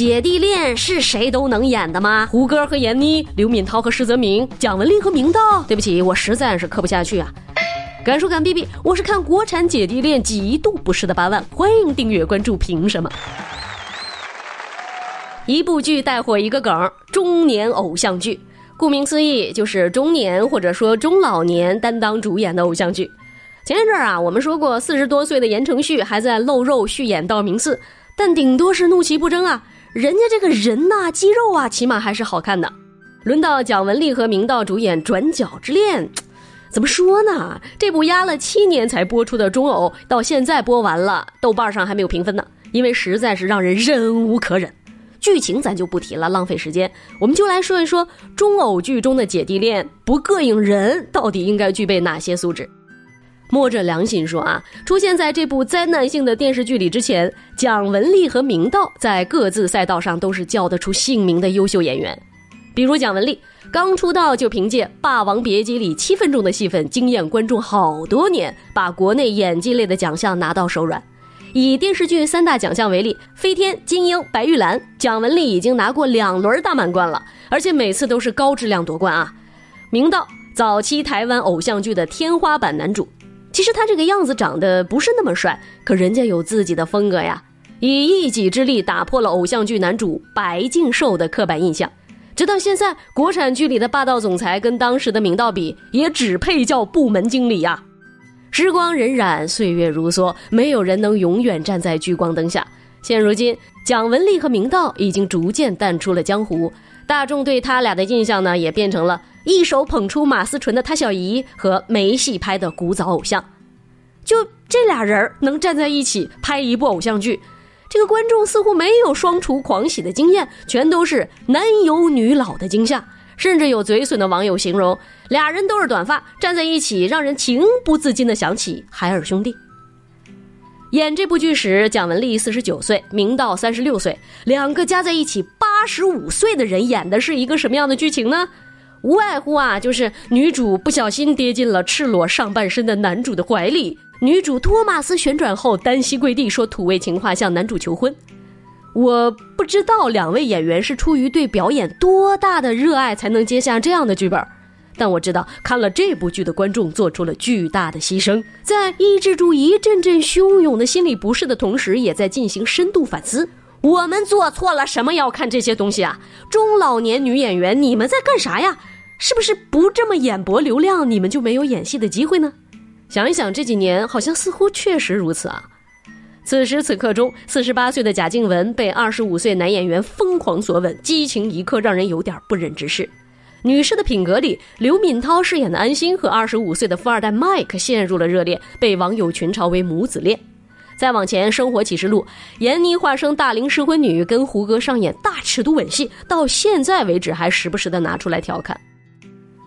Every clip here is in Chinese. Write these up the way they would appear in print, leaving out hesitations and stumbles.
姐弟恋是谁都能演的吗？胡歌和闫妮，刘敏涛和施泽明，蒋雯丽和明道。对不起，我实在是磕不下去啊。敢说敢逼逼，我是看国产姐弟恋极度不适的8万。欢迎订阅关注，凭什么？一部剧带火一个梗，中年偶像剧。顾名思义，就是中年或者说中老年担当主演的偶像剧。前一阵啊，我们说过40多岁的言承旭还在露肉续演道明寺，但顶多是怒其不争啊，人家这个人啊，肌肉啊，起码还是好看的。轮到蒋雯丽和明道主演《转角之恋》，怎么说呢？这部压了7年才播出的中偶，到现在播完了，豆瓣上还没有评分呢，因为实在是让人忍无可忍。剧情咱就不提了，浪费时间，我们就来说一说中偶剧中的姐弟恋不膈应人到底应该具备哪些素质。摸着良心说啊，出现在这部灾难性的电视剧里之前，蒋雯丽和明道在各自赛道上都是叫得出姓名的优秀演员。比如蒋雯丽刚出道就凭借《霸王别姬》里7分钟的戏份惊艳观众好多年，把国内演技类的奖项拿到手软。以电视剧3大奖项为例，飞天、金鹰、白玉兰，蒋雯丽已经拿过2轮大满贯了，而且每次都是高质量夺冠啊。明道，早期台湾偶像剧的天花板男主，其实他这个样子长得不是那么帅，可人家有自己的风格呀，以一己之力打破了偶像剧男主白净瘦的刻板印象。直到现在，国产剧里的霸道总裁跟当时的明道比，也只配叫部门经理呀。时光荏苒，岁月如梭，没有人能永远站在聚光灯下。现如今，蒋雯丽和明道已经逐渐淡出了江湖，大众对他俩的印象呢，也变成了一手捧出马思纯的他小姨和没戏拍的古早偶像。就这俩人能站在一起拍一部偶像剧，这个观众似乎没有双厨狂喜的经验，全都是男有女老的惊吓。甚至有嘴损的网友形容，俩人都是短发，站在一起让人情不自禁地想起海尔兄弟。演这部剧时，蒋雯丽49岁，明道36岁，两个加在一起85岁的人演的是一个什么样的剧情呢？无外乎啊，就是女主不小心跌进了赤裸上半身的男主的怀里，女主托马斯旋转后单膝跪地说土味情话向男主求婚。我不知道两位演员是出于对表演多大的热爱才能接下这样的剧本，但我知道看了这部剧的观众做出了巨大的牺牲，在抑制住一阵阵汹涌的心理不适的同时，也在进行深度反思。我们做错了什么要看这些东西啊？中老年女演员，你们在干啥呀？是不是不这么演博流量，你们就没有演戏的机会呢？想一想，这几年好像似乎确实如此啊。此时此刻中，48岁的贾静雯被25岁男演员疯狂索吻，激情一刻让人有点不忍直视。女士的品格里，刘敏涛饰演的安心和25岁的富二代 Mike 陷入了热恋，被网友群嘲为母子恋。再往前，《生活启示录》闫妮化身大龄失婚女，跟胡歌上演大尺度吻戏，到现在为止还时不时的拿出来调侃。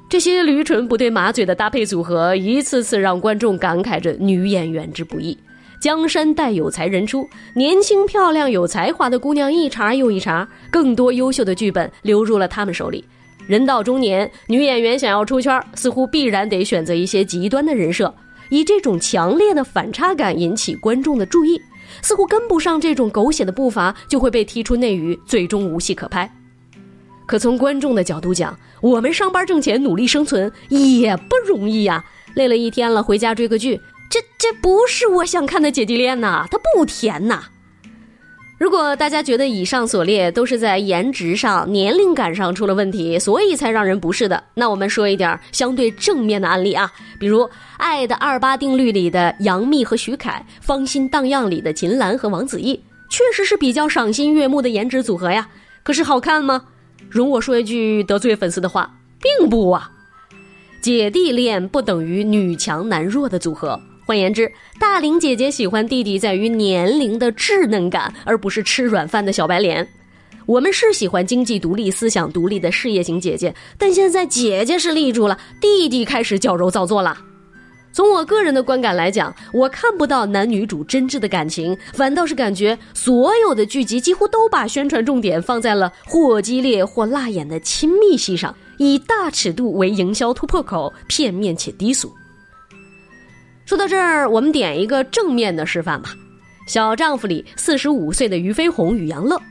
这些驴唇不对马嘴的搭配组合，一次次让观众感慨着女演员之不易。江山代有才人出，年轻漂亮有才华的姑娘一茬又一茬，更多优秀的剧本流入了他们手里。人到中年，女演员想要出圈，似乎必然得选择一些极端的人设，以这种强烈的反差感引起观众的注意，似乎跟不上这种狗血的步伐，就会被踢出内娱，最终无戏可拍。可从观众的角度讲，我们上班挣钱努力生存也不容易啊，累了一天了，回家追个剧，这不是我想看的姐弟恋呐，它不甜呐。如果大家觉得以上所列都是在颜值上、年龄感上出了问题，所以才让人不适的，那我们说一点相对正面的案例啊，比如《爱的28定律》里的杨幂和徐凯，《芳心荡漾》里的秦岚和王子异，确实是比较赏心悦目的颜值组合呀。可是好看吗？容我说一句得罪粉丝的话，并不啊。姐弟恋不等于女强男弱的组合。换言之，大龄姐姐喜欢弟弟在于年龄的稚嫩感，而不是吃软饭的小白脸。我们是喜欢经济独立、思想独立的事业型姐姐，但现在姐姐是立住了，弟弟开始矫揉造作了。从我个人的观感来讲，我看不到男女主真挚的感情，反倒是感觉所有的剧集几乎都把宣传重点放在了或激烈或辣眼的亲密戏上，以大尺度为营销突破口，片面且低俗。说到这儿，我们点一个正面的示范吧。《小丈夫》里45岁的俞飞鸿与杨乐，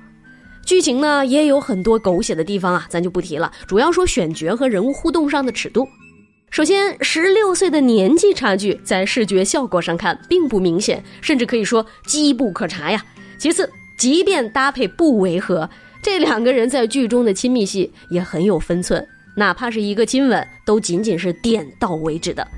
剧情呢也有很多狗血的地方啊，咱就不提了，主要说选角和人物互动上的尺度。首先16岁的年纪差距在视觉效果上看并不明显，甚至可以说机不可查呀。其次即便搭配不违和，这两个人在剧中的亲密戏也很有分寸，哪怕是一个亲吻都仅仅是点到为止的。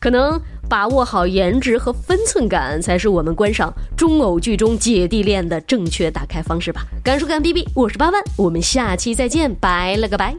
可能把握好颜值和分寸感才是我们观赏中偶剧中姐弟恋的正确打开方式吧。敢说敢逼逼，我是八万，我们下期再见，拜了个拜。